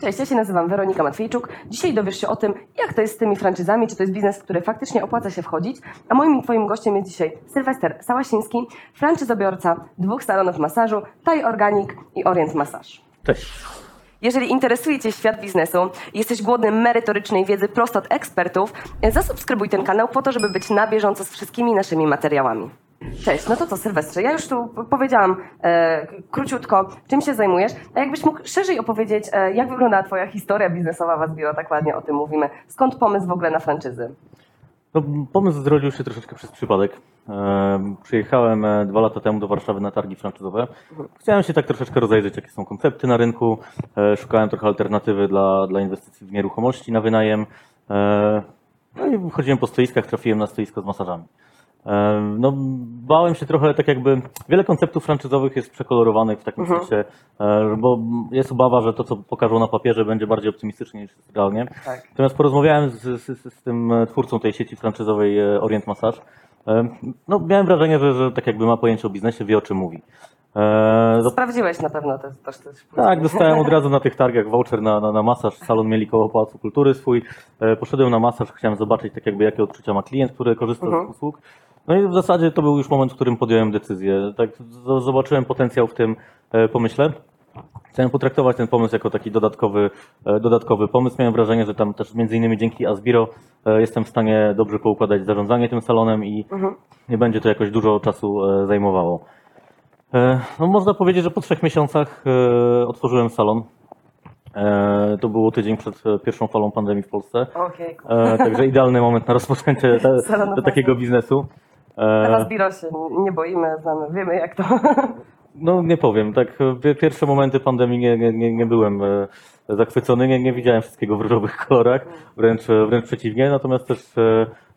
Cześć, ja się nazywam Weronika Matwiejczuk. Dzisiaj dowiesz się o tym, jak to jest z tymi franczyzami, czy to jest biznes, w który faktycznie opłaca się wchodzić. A moim i Twoim gościem jest dzisiaj Sylwester Sałasiński, franczyzobiorca 2 salonów masażu, Thai Organic i Orient Massage. Cześć. Jeżeli interesuje Cię świat biznesu i jesteś głodny merytorycznej wiedzy prosto od ekspertów, zasubskrybuj ten kanał po to, żeby być na bieżąco z wszystkimi naszymi materiałami. Cześć, no to co Sylwestrze, ja już tu powiedziałam króciutko, czym się zajmujesz, a jakbyś mógł szerzej opowiedzieć, jak wygląda Twoja historia biznesowa w ASBiRO, tak ładnie o tym mówimy. Skąd pomysł w ogóle na franczyzy? No, pomysł zrodził się troszeczkę przez przypadek. Przyjechałem 2 lata temu do Warszawy na targi franczyzowe. Chciałem się tak troszeczkę rozejrzeć, jakie są koncepty na rynku. Szukałem trochę alternatywy dla inwestycji w nieruchomości na wynajem. No i chodziłem po stoiskach, trafiłem na stoisko z masażami. No, bałem się trochę, tak jakby wiele konceptów franczyzowych jest przekolorowanych w takim sensie, bo jest obawa, że to, co pokażą na papierze, będzie bardziej optymistycznie niż realnie. Tak. Natomiast porozmawiałem z tym twórcą tej sieci franczyzowej Orient Massage. No, miałem wrażenie, że tak jakby ma pojęcie o biznesie, wie o czym mówi. Sprawdziłeś na pewno też coś. Tak, dostałem od razu na tych targach voucher na masaż. Salon mieli koło Pałacu Kultury swój. Poszedłem na masaż, chciałem zobaczyć tak jakby jakie odczucia ma klient, który korzysta z usług. No i w zasadzie to był już moment, w którym podjąłem decyzję. Tak, zobaczyłem potencjał w tym pomyśle. Chciałem potraktować ten pomysł jako taki dodatkowy pomysł. Miałem wrażenie, że tam też między innymi dzięki ASBiRO jestem w stanie dobrze poukładać zarządzanie tym salonem i nie będzie to jakoś dużo czasu zajmowało. No, można powiedzieć, że po 3 miesiącach otworzyłem salon. To było tydzień przed pierwszą falą pandemii w Polsce. Także idealny moment na rozpoczęcie do takiego biznesu. Teraz ASBiRO się nie boimy, znamy, wiemy jak to. No nie powiem, tak pierwsze momenty pandemii nie byłem zachwycony, nie widziałem wszystkiego w różowych kolorach, wręcz przeciwnie, natomiast też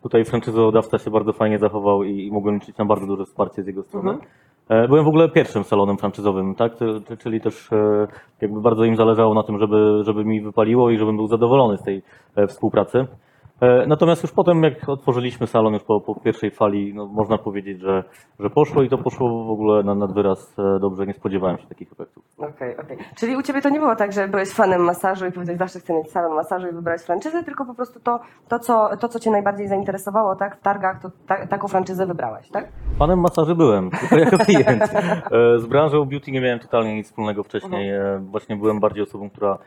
tutaj franczyzodawca się bardzo fajnie zachował i mogłem liczyć na bardzo duże wsparcie z jego strony. Byłem w ogóle pierwszym salonem franczyzowym, tak? Czyli też jakby bardzo im zależało na tym, żeby mi wypaliło i żebym był zadowolony z tej współpracy. Natomiast już potem, jak otworzyliśmy salon już po pierwszej fali, no, można powiedzieć, że poszło i to poszło w ogóle nad wyraz dobrze, nie spodziewałem się takich efektów. Okej. Czyli u Ciebie to nie było tak, że byłeś fanem masażu i powiedziałeś, zawsze chcę mieć salon masażu i wybrałeś franczyzę, tylko po prostu to co Cię najbardziej zainteresowało, tak, w targach, to taką franczyzę wybrałeś, tak? Fanem masaży byłem, tylko jako klient. Z branżą beauty nie miałem totalnie nic wspólnego wcześniej. Właśnie byłem bardziej osobą, która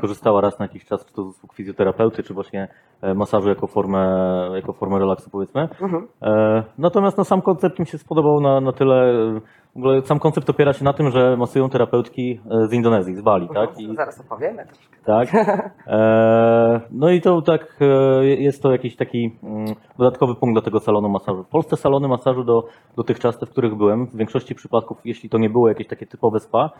korzystała raz na jakiś czas, czy to z usług fizjoterapeuty, czy właśnie masażu jako formę relaksu, powiedzmy. Natomiast sam koncept mi się spodobał na tyle. W ogóle sam koncept opiera się na tym, że masują terapeutki z Indonezji, z Bali, tak? Zaraz opowiemy troszkę. Tak. No i to tak, jest to jakiś taki dodatkowy punkt do tego salonu masażu. W Polsce salony masażu dotychczas, w których byłem, w większości przypadków, jeśli to nie było jakieś takie typowe spa,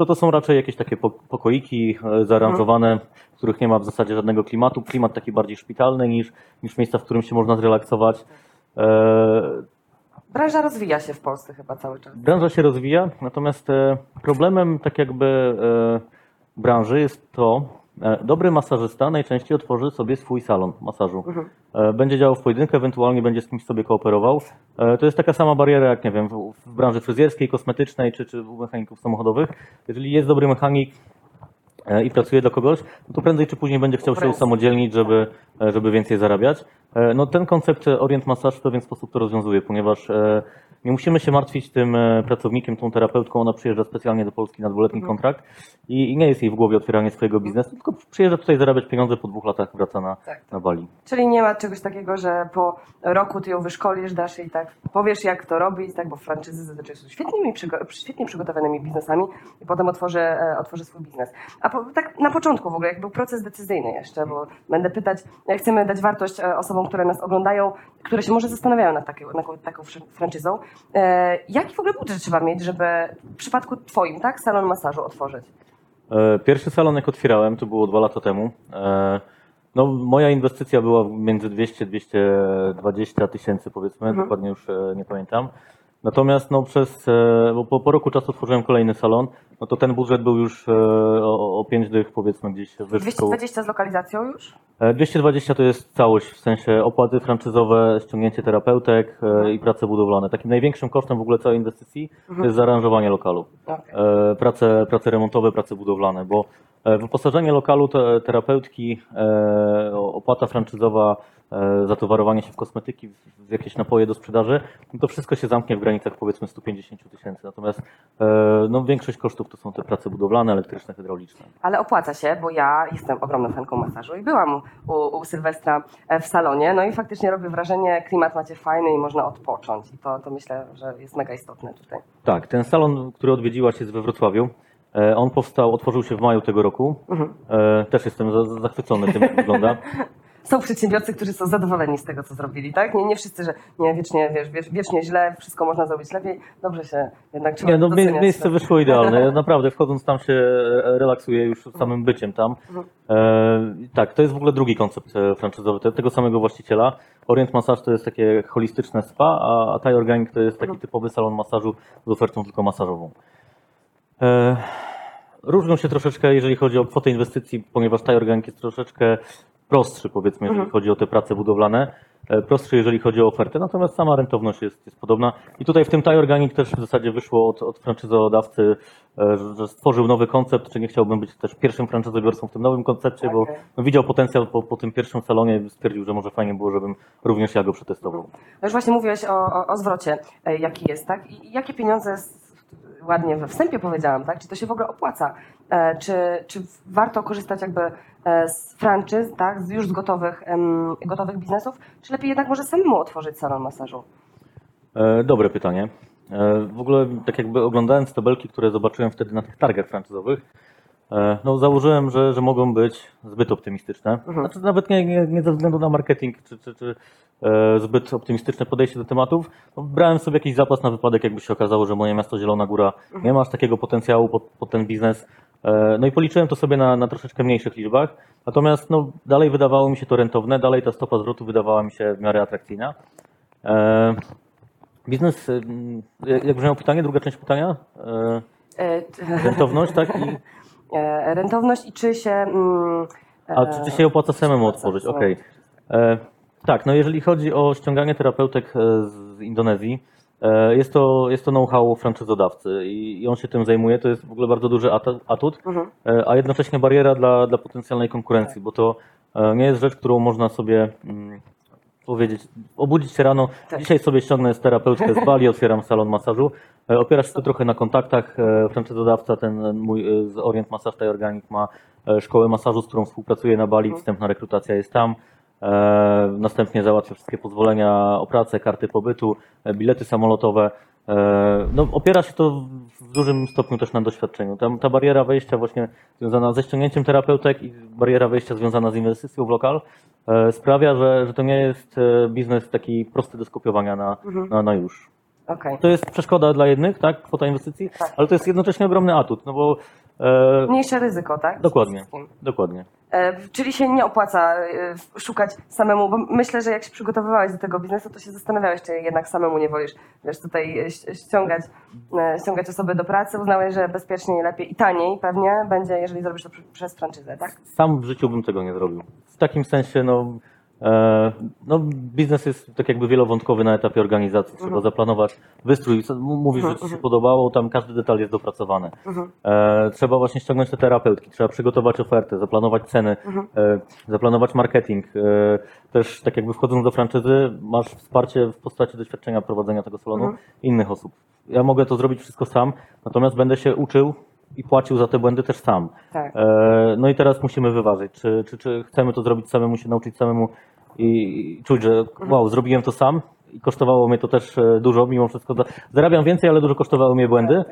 no to są raczej jakieś takie pokoiki zaaranżowane, w których nie ma w zasadzie żadnego klimatu. Klimat taki bardziej szpitalny niż miejsca, w którym się można zrelaksować. Branża rozwija się w Polsce chyba cały czas. Branża się rozwija, natomiast problemem tak jakby branży jest to, dobry masażysta najczęściej otworzy sobie swój salon masażu. Będzie działał w pojedynkę, ewentualnie będzie z kimś sobie kooperował. To jest taka sama bariera jak, nie wiem, w branży fryzjerskiej, kosmetycznej czy u mechaników samochodowych. Jeżeli jest dobry mechanik i pracuje dla kogoś, no to prędzej czy później będzie chciał się usamodzielnić, żeby więcej zarabiać. No, ten koncept Orient Massage w pewien sposób to rozwiązuje, ponieważ nie musimy się martwić tym pracownikiem, tą terapeutką. Ona przyjeżdża specjalnie do Polski na 2-letni kontrakt i nie jest jej w głowie otwieranie swojego biznesu, tylko przyjeżdża tutaj zarabiać pieniądze, po 2 latach wraca na Bali. Czyli nie ma czegoś takiego, że po roku ty ją wyszkolisz, dasz jej tak, powiesz jak to robić, tak, bo franczyzy zazwyczaj są świetnie przygotowanymi biznesami i potem otworzy swój biznes. A tak na początku w ogóle, jak był proces decyzyjny jeszcze, bo będę pytać, jak chcemy dać wartość osobom, które nas oglądają, które się może zastanawiają nad taką franczyzą. Jaki w ogóle budżet trzeba mieć, żeby w przypadku Twoim, tak, salon masażu otworzyć? Pierwszy salon, jak otwierałem, to było 2 lata temu. No, moja inwestycja była między 200-220 tysięcy, powiedzmy, dokładnie już nie pamiętam. Natomiast no, bo po roku czasu otworzyłem kolejny salon, no to ten budżet był już o 5 dych, powiedzmy, gdzieś wyższy. 220 z lokalizacją już? 220 to jest całość, w sensie opłaty franczyzowe, ściągnięcie terapeutek i prace budowlane. Takim największym kosztem w ogóle całej inwestycji to jest zaaranżowanie lokalu. Prace remontowe, prace budowlane, bo wyposażenie lokalu, terapeutki, opłata franczyzowa, zatowarowanie się w kosmetyki, w jakieś napoje do sprzedaży, no to wszystko się zamknie w granicach powiedzmy 150 tysięcy. Natomiast no, większość kosztów to są te prace budowlane, elektryczne, hydrauliczne. Ale opłaca się, bo ja jestem ogromną fanką masażu i byłam u Sylwestra w salonie, no i faktycznie robi wrażenie, klimat macie fajny i można odpocząć. I to myślę, że jest mega istotne tutaj. Tak, ten salon, który odwiedziłaś, jest we Wrocławiu. On powstał, otworzył się w maju tego roku. Też jestem zachwycony tym, jak wygląda. Są przedsiębiorcy, którzy są zadowoleni z tego, co zrobili, tak? Nie wszyscy, że nie, wiecznie źle, wszystko można zrobić lepiej. Dobrze się jednak trzeba doceniać. No, miejsce wyszło idealne. Naprawdę, wchodząc tam się relaksuję już samym byciem tam. Tak, to jest w ogóle drugi koncept franczyzowy tego samego właściciela. Orient Massage to jest takie holistyczne spa, a Thai Organic to jest taki typowy salon masażu z ofertą tylko masażową. Różnią się troszeczkę, jeżeli chodzi o kwotę inwestycji, ponieważ Thai Organic jest troszeczkę prostszy, powiedzmy, jeżeli chodzi o te prace budowlane, prostszy, jeżeli chodzi o ofertę, natomiast sama rentowność jest podobna. I tutaj w tym Thai Organic też w zasadzie wyszło od franczyzodawcy, że stworzył nowy koncept, czy nie chciałbym być też pierwszym franczyzobiorcą w tym nowym koncepcie, bo widział potencjał po tym pierwszym salonie i stwierdził, że może fajnie było, żebym również ja go przetestował. No już właśnie mówiłeś o zwrocie, jaki jest, tak? I jakie pieniądze... Ładnie we wstępie powiedziałam, tak? Czy to się w ogóle opłaca? Czy warto korzystać jakby z franczyz, tak? Już z gotowych biznesów? Czy lepiej jednak może samemu otworzyć salon masażu? Dobre pytanie. W ogóle tak jakby oglądając tabelki, które zobaczyłem wtedy na tych targach franczyzowych, no założyłem, że mogą być zbyt optymistyczne. Znaczy nawet nie ze względu na marketing czy zbyt optymistyczne podejście do tematów. No, brałem sobie jakiś zapas na wypadek, jakby się okazało, że moje miasto Zielona Góra nie ma aż takiego potencjału pod ten biznes. No i policzyłem to sobie na troszeczkę mniejszych liczbach. Natomiast no, dalej wydawało mi się to rentowne, dalej ta stopa zwrotu wydawała mi się w miarę atrakcyjna. Biznes, jak brzmiało pytanie, druga część pytania? Rentowność, tak? Rentowność i czy się... A czy się opłaca samemu otworzyć? Okej. Tak, no jeżeli chodzi o ściąganie terapeutek z Indonezji, jest to know-how franczyzodawcy i on się tym zajmuje, to jest w ogóle bardzo duży atut, a jednocześnie bariera dla potencjalnej konkurencji, bo to nie jest rzecz, którą można sobie powiedzieć, obudzić się rano, dzisiaj sobie ściągnę terapeutkę z Bali, otwieram salon masażu, opiera się to trochę na kontaktach, franczyzodawca ten mój z Orient Massage Thai Organic ma szkołę masażu, z którą współpracuje na Bali, wstępna rekrutacja jest tam. Następnie załatwia wszystkie pozwolenia o pracę, karty pobytu, bilety samolotowe. No, opiera się to w dużym stopniu też na doświadczeniu. Ta bariera wejścia właśnie związana ze ściągnięciem terapeutek i bariera wejścia związana z inwestycją w lokal sprawia, że to nie jest biznes taki prosty do skopiowania na już. Okay. To jest przeszkoda dla jednych, tak, kwota inwestycji, ale to jest jednocześnie ogromny atut, no bo mniejsze ryzyko, tak? Dokładnie. Czyli się nie opłaca szukać samemu, bo myślę, że jak się przygotowywałeś do tego biznesu, to się zastanawiałeś, czy jednak samemu nie wolisz, wiesz, tutaj ściągać osoby do pracy. Uznałeś, że bezpieczniej, lepiej i taniej pewnie będzie, jeżeli zrobisz to przez franczyzę, tak? Sam w życiu bym tego nie zrobił. W takim sensie, no biznes jest tak jakby wielowątkowy na etapie organizacji. Trzeba zaplanować wystrój. Mówisz, że ci się podobało, tam każdy detal jest dopracowany. Trzeba właśnie ściągnąć te terapeutki, trzeba przygotować ofertę, zaplanować ceny, zaplanować marketing. Też tak jakby wchodząc do franczyzy masz wsparcie w postaci doświadczenia prowadzenia tego salonu innych osób. Ja mogę to zrobić wszystko sam, natomiast będę się uczył i płacił za te błędy też sam. Tak. No i teraz musimy wyważyć, czy chcemy to zrobić samemu, się nauczyć samemu i czuć, że wow, zrobiłem to sam i kosztowało mnie to też dużo, mimo wszystko zarabiam więcej, ale dużo kosztowały mnie błędy,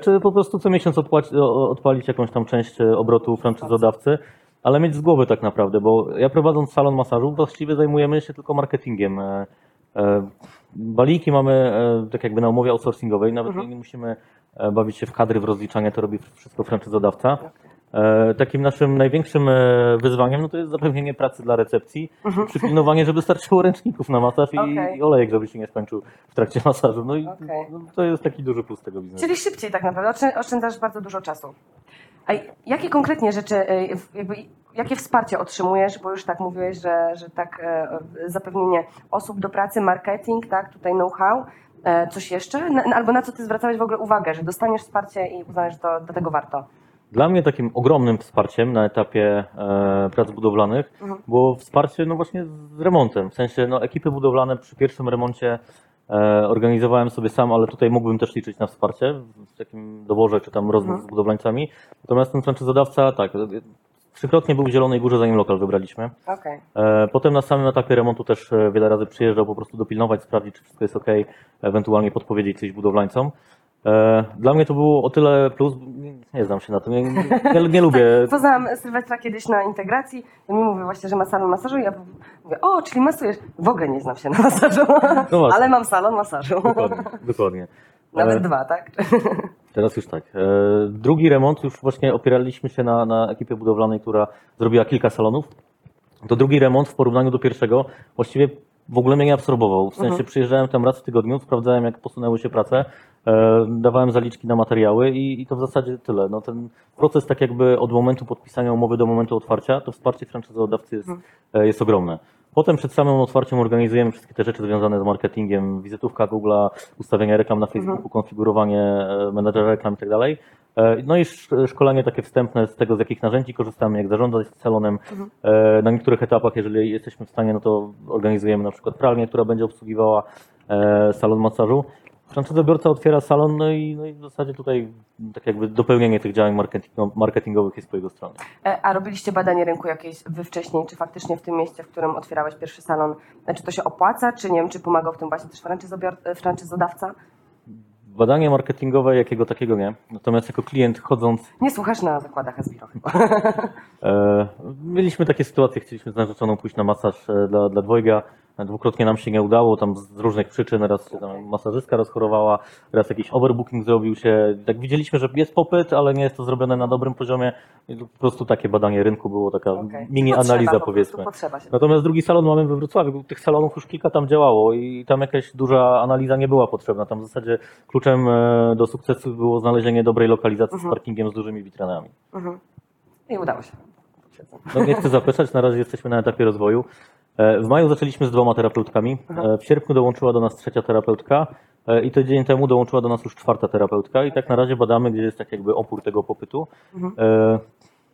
czy po prostu co miesiąc odpalić jakąś tam część obrotu franczyzodawcy, ale mieć z głowy tak naprawdę, bo ja prowadząc salon masażu właściwie zajmujemy się tylko marketingiem. Balijki mamy tak jakby na umowie outsourcingowej, nawet nie musimy bawić się w kadry, w rozliczanie, to robi wszystko franczyzodawca. Takim naszym największym wyzwaniem to jest zapewnienie pracy dla recepcji, przypilnowanie, żeby starczyło ręczników na masaż i olejek, żeby się nie skończył w trakcie masażu. No i to jest taki duży plus tego biznesu. Czyli szybciej tak naprawdę, oszczędzasz bardzo dużo czasu. A jakie konkretnie rzeczy, jakby Jakie wsparcie otrzymujesz, bo już tak mówiłeś, że tak zapewnienie osób do pracy, marketing, tak, tutaj know-how, coś jeszcze? Albo na co ty zwracałeś w ogóle uwagę, że dostaniesz wsparcie i uznajesz, że to do tego warto? Dla mnie takim ogromnym wsparciem na etapie prac budowlanych było wsparcie no właśnie z remontem. W sensie no, ekipy budowlane przy pierwszym remoncie organizowałem sobie sam, ale tutaj mógłbym też liczyć na wsparcie w takim doborze czy tam rozmów z budowlańcami. Natomiast ten franczyzodawca tak, trzykrotnie był w Zielonej Górze, zanim lokal wybraliśmy. Okay. Potem na samym etapie remontu też wiele razy przyjeżdżał po prostu dopilnować, sprawdzić, czy wszystko jest ok, ewentualnie podpowiedzieć coś budowlańcom. Dla mnie to było o tyle plus, nie znam się na tym, nie lubię. Poznałam Sylwestra kiedyś na integracji, on mi mówi właśnie, że ma salon masażu i ja mówię, o, czyli masujesz. W ogóle nie znam się na masażu, no ale mam salon masażu. Dokładnie. Nawet dwa, tak? Teraz już tak. Drugi remont, już właśnie opieraliśmy się na ekipie budowlanej, która zrobiła kilka salonów. To drugi remont w porównaniu do pierwszego właściwie w ogóle mnie nie absorbował. W sensie przyjeżdżałem tam raz w tygodniu, sprawdzałem jak posunęły się prace, dawałem zaliczki na materiały i to w zasadzie tyle. No, ten proces tak jakby od momentu podpisania umowy do momentu otwarcia, to wsparcie franczyzodawcy jest ogromne. Potem przed samym otwarciem organizujemy wszystkie te rzeczy związane z marketingiem, wizytówka Google'a, ustawienie reklam na Facebooku, konfigurowanie menedżera reklam itd. No i szkolenie takie wstępne z tego, z jakich narzędzi korzystamy, jak zarządzać salonem. Na niektórych etapach, jeżeli jesteśmy w stanie, no to organizujemy na przykład pralnię, która będzie obsługiwała salon masażu. Franczyzobiorca otwiera salon, no i w zasadzie tutaj tak jakby dopełnienie tych działań marketingowych jest po jego stronie. A robiliście badanie rynku jakieś wy wcześniej, czy faktycznie w tym mieście, w którym otwierałeś pierwszy salon, czy to się opłaca, czy nie wiem, czy pomagał w tym właśnie też franczyzodawca? Badanie marketingowe jakiego takiego nie, natomiast jako klient chodząc... Nie słuchasz na zakładach ASBiRO chyba. Mieliśmy takie sytuacje, chcieliśmy z narzeczoną pójść na masaż dla dwojga. Dwukrotnie nam się nie udało, tam z różnych przyczyn, raz się tam masażystka rozchorowała, raz jakiś overbooking zrobił się. Tak widzieliśmy, że jest popyt, ale nie jest to zrobione na dobrym poziomie. Po prostu takie badanie rynku było, taka mini analiza powiedzmy. Natomiast drugi salon mamy we Wrocławiu, tych salonów już kilka tam działało i tam jakaś duża analiza nie była potrzebna. Tam w zasadzie kluczem do sukcesu było znalezienie dobrej lokalizacji z parkingiem z dużymi witrynami. I udało się. No, nie chcę zapeszać, na razie jesteśmy na etapie rozwoju. W maju zaczęliśmy z 2 terapeutkami, w sierpniu dołączyła do nas 3 terapeutka i tydzień temu dołączyła do nas już 4 terapeutka i tak na razie badamy, gdzie jest tak jakby opór tego popytu.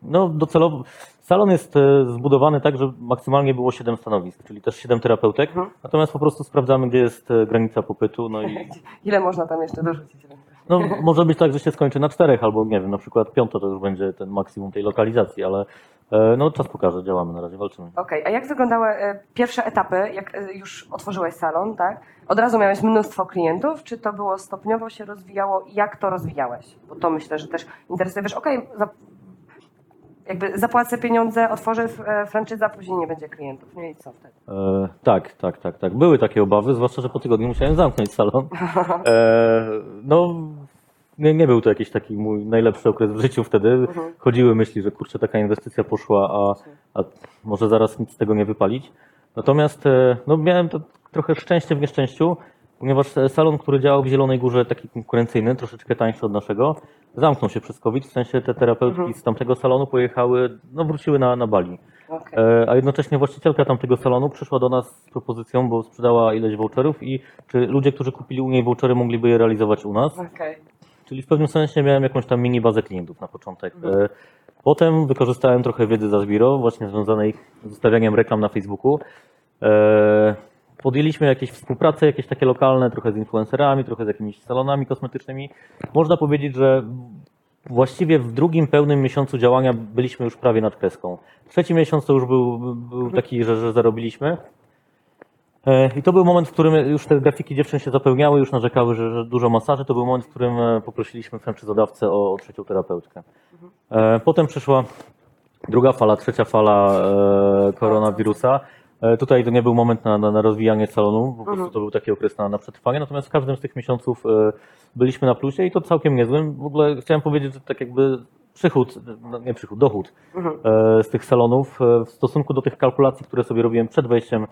No docelowo salon jest zbudowany tak, że maksymalnie było 7 stanowisk, czyli też 7 terapeutek, natomiast po prostu sprawdzamy, gdzie jest granica popytu. No i... Ile można tam jeszcze dorzucić? No może być tak, że się skończy na 4 albo nie wiem, na przykład 5 to już będzie ten maksimum tej lokalizacji, ale no czas pokaże, działamy na razie, walczymy. Okej, a jak wyglądały pierwsze etapy, jak już otworzyłeś salon, tak? Od razu miałeś mnóstwo klientów, czy to było stopniowo się rozwijało i jak to rozwijałeś? Bo to myślę, że też interesuje, wiesz, jakby zapłacę pieniądze, otworzę franczyzę, a później nie będzie klientów. No i co wtedy? Tak. Były takie obawy, zwłaszcza, że po tygodniu musiałem zamknąć salon. No nie był to jakiś taki mój najlepszy okres w życiu wtedy. Chodziły myśli, że kurczę, taka inwestycja poszła, a może zaraz nic z tego nie wypalić. Natomiast no, miałem to trochę szczęście w nieszczęściu, ponieważ salon, który działał w Zielonej Górze, taki konkurencyjny, troszeczkę tańszy od naszego, zamknął się przez COVID, w sensie te terapeutki z tamtego salonu pojechały, no wróciły na Bali. A jednocześnie właścicielka tamtego salonu przyszła do nas z propozycją, bo sprzedała ileś voucherów i czy ludzie, którzy kupili u niej vouchery, mogliby je realizować u nas. Czyli w pewnym sensie miałem jakąś tam mini bazę klientów na początek. Potem wykorzystałem trochę wiedzy z ASBiRO, właśnie związanej z ustawianiem reklam na Facebooku. Podjęliśmy jakieś współprace, jakieś takie lokalne, trochę z influencerami, trochę z jakimiś salonami kosmetycznymi. Można powiedzieć, że właściwie w drugim pełnym miesiącu działania byliśmy już prawie nad kreską. Trzeci miesiąc to już był taki, że zarobiliśmy. I to był moment, w którym już te grafiki dziewczyn się zapełniały, już narzekały, że dużo masaży. To był moment, w którym poprosiliśmy franczyzodawcę o 3 terapeutkę. Potem przyszła druga fala, 3 fala koronawirusa. Tutaj to nie był moment na rozwijanie salonu, po prostu to był taki okres na przetrwanie, natomiast w każdym z tych miesiąców byliśmy na plusie i to całkiem niezłym. W ogóle chciałem powiedzieć, że tak jakby dochód z tych salonów w stosunku do tych kalkulacji, które sobie robiłem przed wejściem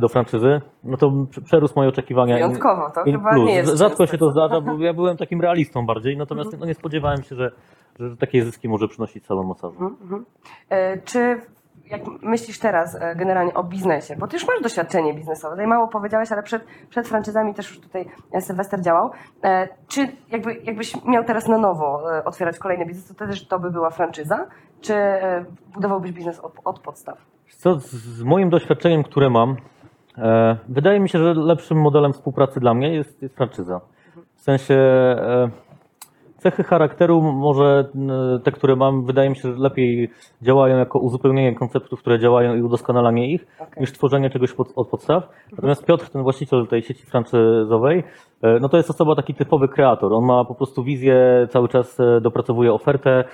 do franczyzy, no to przerósł moje oczekiwania. Wyjątkowo, to chyba nie jest. Rzadko się to zdarza, bo ja byłem takim realistą bardziej, natomiast no nie spodziewałem się, że że takie zyski może przynosić salon masażu. Czy jak myślisz teraz generalnie o biznesie, bo ty już masz doświadczenie biznesowe, tutaj mało powiedziałeś, ale przed franczyzami też już tutaj Sylwester działał. Czy jakbyś miał teraz na nowo otwierać kolejny biznes, to też to by była franczyza? Czy budowałbyś biznes od podstaw? Co, z moim doświadczeniem, które mam, wydaje mi się, że lepszym modelem współpracy dla mnie jest franczyza. W sensie cechy charakteru, może te, które mam, wydaje mi się, że lepiej działają jako uzupełnienie konceptów, które działają i udoskonalanie ich, niż tworzenie czegoś od podstaw. Natomiast Piotr, ten właściciel tej sieci franczyzowej, no to jest osoba, taki typowy kreator. On ma po prostu wizję, cały czas dopracowuje ofertę.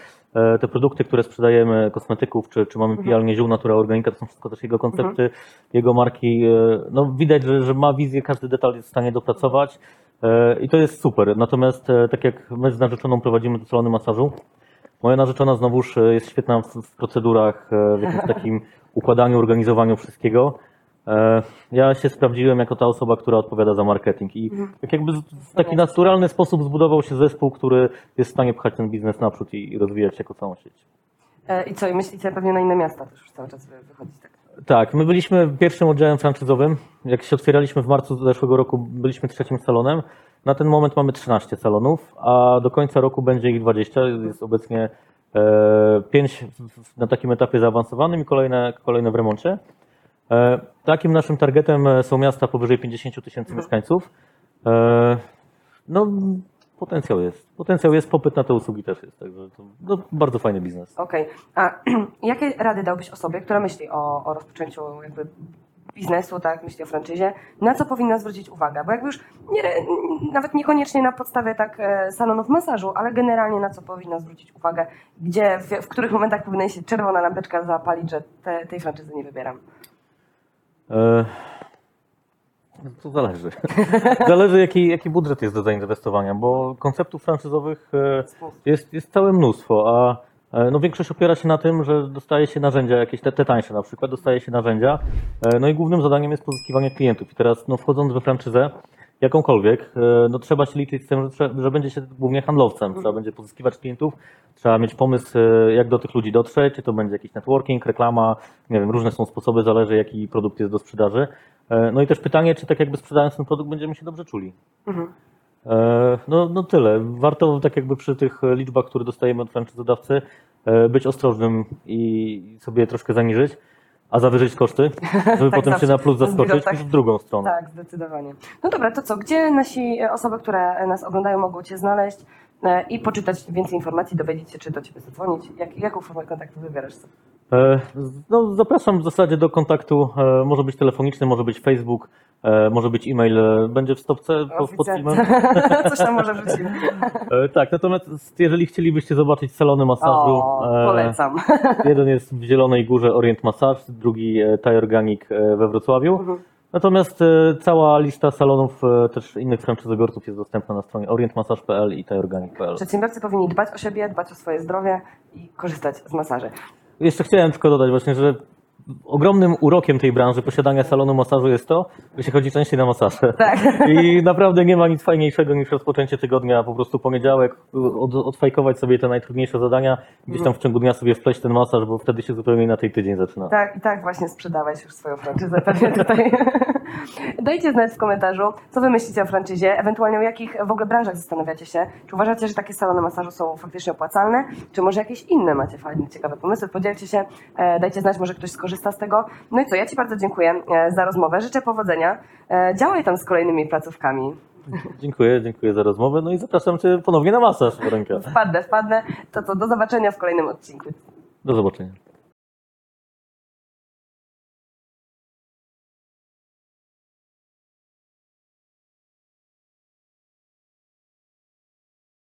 Te produkty, które sprzedajemy, kosmetyków, czy mamy pijalnię ziół Natura Organika, to są wszystko też jego koncepty, jego marki. No widać, że ma wizję, każdy detal jest w stanie dopracować i to jest super. Natomiast tak jak my z narzeczoną prowadzimy te salony masażu, moja narzeczona znowuż jest świetna w procedurach, w jakimś takim układaniu, organizowaniu wszystkiego. Ja się sprawdziłem jako ta osoba, która odpowiada za marketing i tak jakby w taki naturalny sposób zbudował się zespół, który jest w stanie pchać ten biznes naprzód i rozwijać się jako całą sieć. I co, i myślicie pewnie na inne miasta też już cały czas wychodzić? Tak, my byliśmy pierwszym oddziałem franczyzowym. Jak się otwieraliśmy w marcu zeszłego roku, byliśmy trzecim salonem. Na ten moment mamy 13 salonów, a do końca roku będzie ich 20. Jest obecnie 5 na takim etapie zaawansowanym i kolejne w remoncie. Takim naszym targetem są miasta powyżej 50 000 mieszkańców. No, potencjał jest. Potencjał jest, popyt na te usługi też jest. Także to bardzo fajny biznes. Okej. A jakie rady dałbyś osobie, która myśli o rozpoczęciu jakby biznesu, tak, myśli o franczyzie, na co powinna zwrócić uwagę? Bo jakby już nawet niekoniecznie na podstawie tak salonów masażu, ale generalnie na co powinna zwrócić uwagę, gdzie, w których momentach powinna się czerwona lampeczka zapalić, że tej franczyzy nie wybieram? To zależy. Zależy jaki budżet jest do zainwestowania, bo konceptów franczyzowych jest całe mnóstwo, a no większość opiera się na tym, że dostaje się narzędzia jakieś, te tańsze na przykład, dostaje się narzędzia, no i głównym zadaniem jest pozyskiwanie klientów. I teraz no wchodząc we franczyzę jakąkolwiek, no trzeba się liczyć z tym, że będzie się głównie handlowcem, trzeba będzie pozyskiwać klientów, trzeba mieć pomysł, jak do tych ludzi dotrzeć, czy to będzie jakiś networking, reklama, nie wiem, różne są sposoby, zależy jaki produkt jest do sprzedaży. No i też pytanie, czy tak jakby sprzedając ten produkt będziemy się dobrze czuli. No tyle. Warto tak jakby przy tych liczbach, które dostajemy od franczyzodawcy, być ostrożnym i sobie troszkę zaniżyć. A zawyżyć koszty, żeby tak potem się na plus zaskoczyć w drugą stronę. Tak, zdecydowanie. No dobra, to co? Gdzie osoby, które nas oglądają, mogą Cię znaleźć i poczytać więcej informacji, dowiedzieć się, czy do Ciebie zadzwonić? Jaką formę kontaktu wybierasz sobie? No, zapraszam w zasadzie do kontaktu. Może być telefoniczny, może być Facebook, może być e-mail. Będzie w stopce pod filmem. Coś tam może wrzucimy. Tak, natomiast jeżeli chcielibyście zobaczyć salony masażu, polecam. Jeden jest w Zielonej Górze, Orient Massage, drugi Thai Organic we Wrocławiu. Natomiast cała lista salonów, też innych franczyzobiorców jest dostępna na stronie orientmassage.pl i thaiorganic.pl. Przedsiębiorcy powinni dbać o siebie, dbać o swoje zdrowie i korzystać z masaży. Jeszcze chciałem tylko dodać właśnie, że ogromnym urokiem tej branży posiadania salonu masażu jest to, że się chodzi częściej na masaże. Tak. I naprawdę nie ma nic fajniejszego niż rozpoczęcie tygodnia, po prostu poniedziałek, odfajkować sobie te najtrudniejsze zadania, gdzieś tam w ciągu dnia sobie wpleść ten masaż, bo wtedy się zupełnie na tej tydzień zaczyna. Tak, i tak właśnie sprzedałeś już swoją franczyzę pewnie tutaj. Dajcie znać w komentarzu, co wy myślicie o franczyzie, ewentualnie o jakich w ogóle branżach zastanawiacie się. Czy uważacie, że takie salony masażu są faktycznie opłacalne, czy może jakieś inne macie fajne, ciekawe pomysły? Podzielcie się, dajcie znać, może ktoś skorzysta z tego. No i co, ja Ci bardzo dziękuję za rozmowę, życzę powodzenia. Działaj tam z kolejnymi placówkami. Dziękuję za rozmowę, no i zapraszam Cię ponownie na masaż, Weronka. Wpadnę. To co, do zobaczenia w kolejnym odcinku. Do zobaczenia.